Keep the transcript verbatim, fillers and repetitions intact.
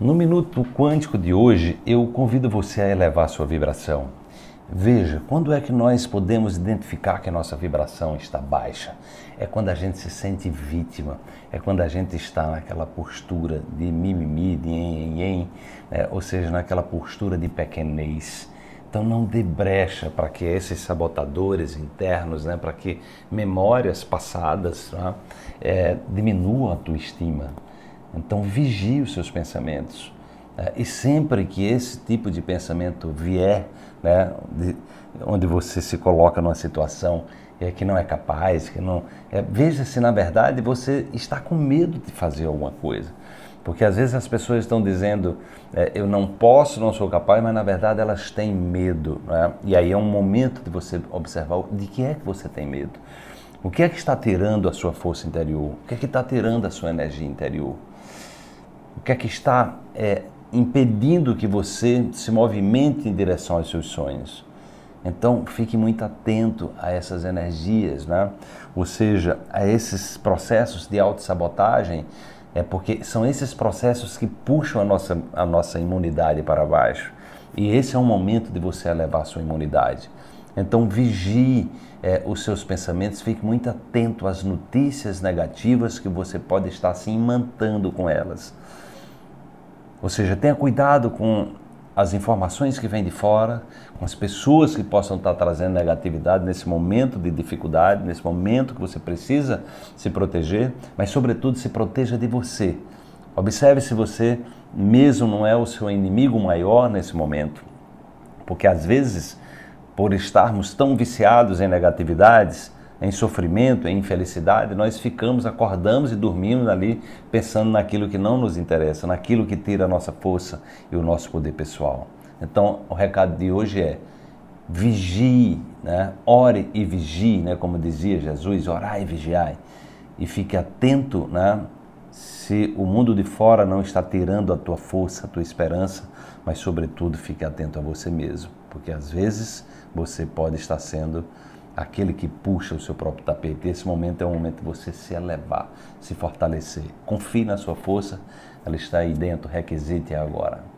No Minuto Quântico de hoje, eu convido você a elevar sua vibração. Veja, quando é que nós podemos identificar que a nossa vibração está baixa? É quando a gente se sente vítima, é quando a gente está naquela postura de mimimi, de em-em-em, né? Ou seja, naquela postura de pequenez. Então não dê brecha para que esses sabotadores internos, né, para que memórias passadas, né, é, diminuam a tua estima. Então vigie os seus pensamentos, né? E sempre que esse tipo de pensamento vier, né, de, onde você se coloca numa situação é, que não é capaz, que não, é, veja se na verdade você está com medo de fazer alguma coisa. Porque às vezes as pessoas estão dizendo, é, eu não posso, não sou capaz, mas na verdade elas têm medo, né? E aí é um momento de você observar de que é que você tem medo. O que é que está tirando a sua força interior? O que é que está tirando a sua energia interior? O que é que está é, impedindo que você se movimente em direção aos seus sonhos? Então, fique muito atento a essas energias, né? Ou seja, a esses processos de autossabotagem, é porque são esses processos que puxam a nossa, a nossa imunidade para baixo. E esse é o momento de você elevar a sua imunidade. Então vigie é, os seus pensamentos, fique muito atento às notícias negativas que você pode estar se imantando com elas. Ou seja, tenha cuidado com as informações que vêm de fora, com as pessoas que possam estar trazendo negatividade nesse momento de dificuldade, nesse momento que você precisa se proteger, mas sobretudo se proteja de você. Observe se você mesmo não é o seu inimigo maior nesse momento, porque às vezes, por estarmos tão viciados em negatividades, em sofrimento, em infelicidade, nós ficamos, acordamos e dormimos ali pensando naquilo que não nos interessa, naquilo que tira a nossa força e o nosso poder pessoal. Então, o recado de hoje é vigie, né? Ore e vigie, né? Como dizia Jesus, orai e vigiai. E fique atento, né? Se o mundo de fora não está tirando a tua força, a tua esperança, mas sobretudo fique atento a você mesmo, porque às vezes você pode estar sendo aquele que puxa o seu próprio tapete. Esse momento é o momento de você se elevar, se fortalecer. Confie na sua força, ela está aí dentro, requisite agora.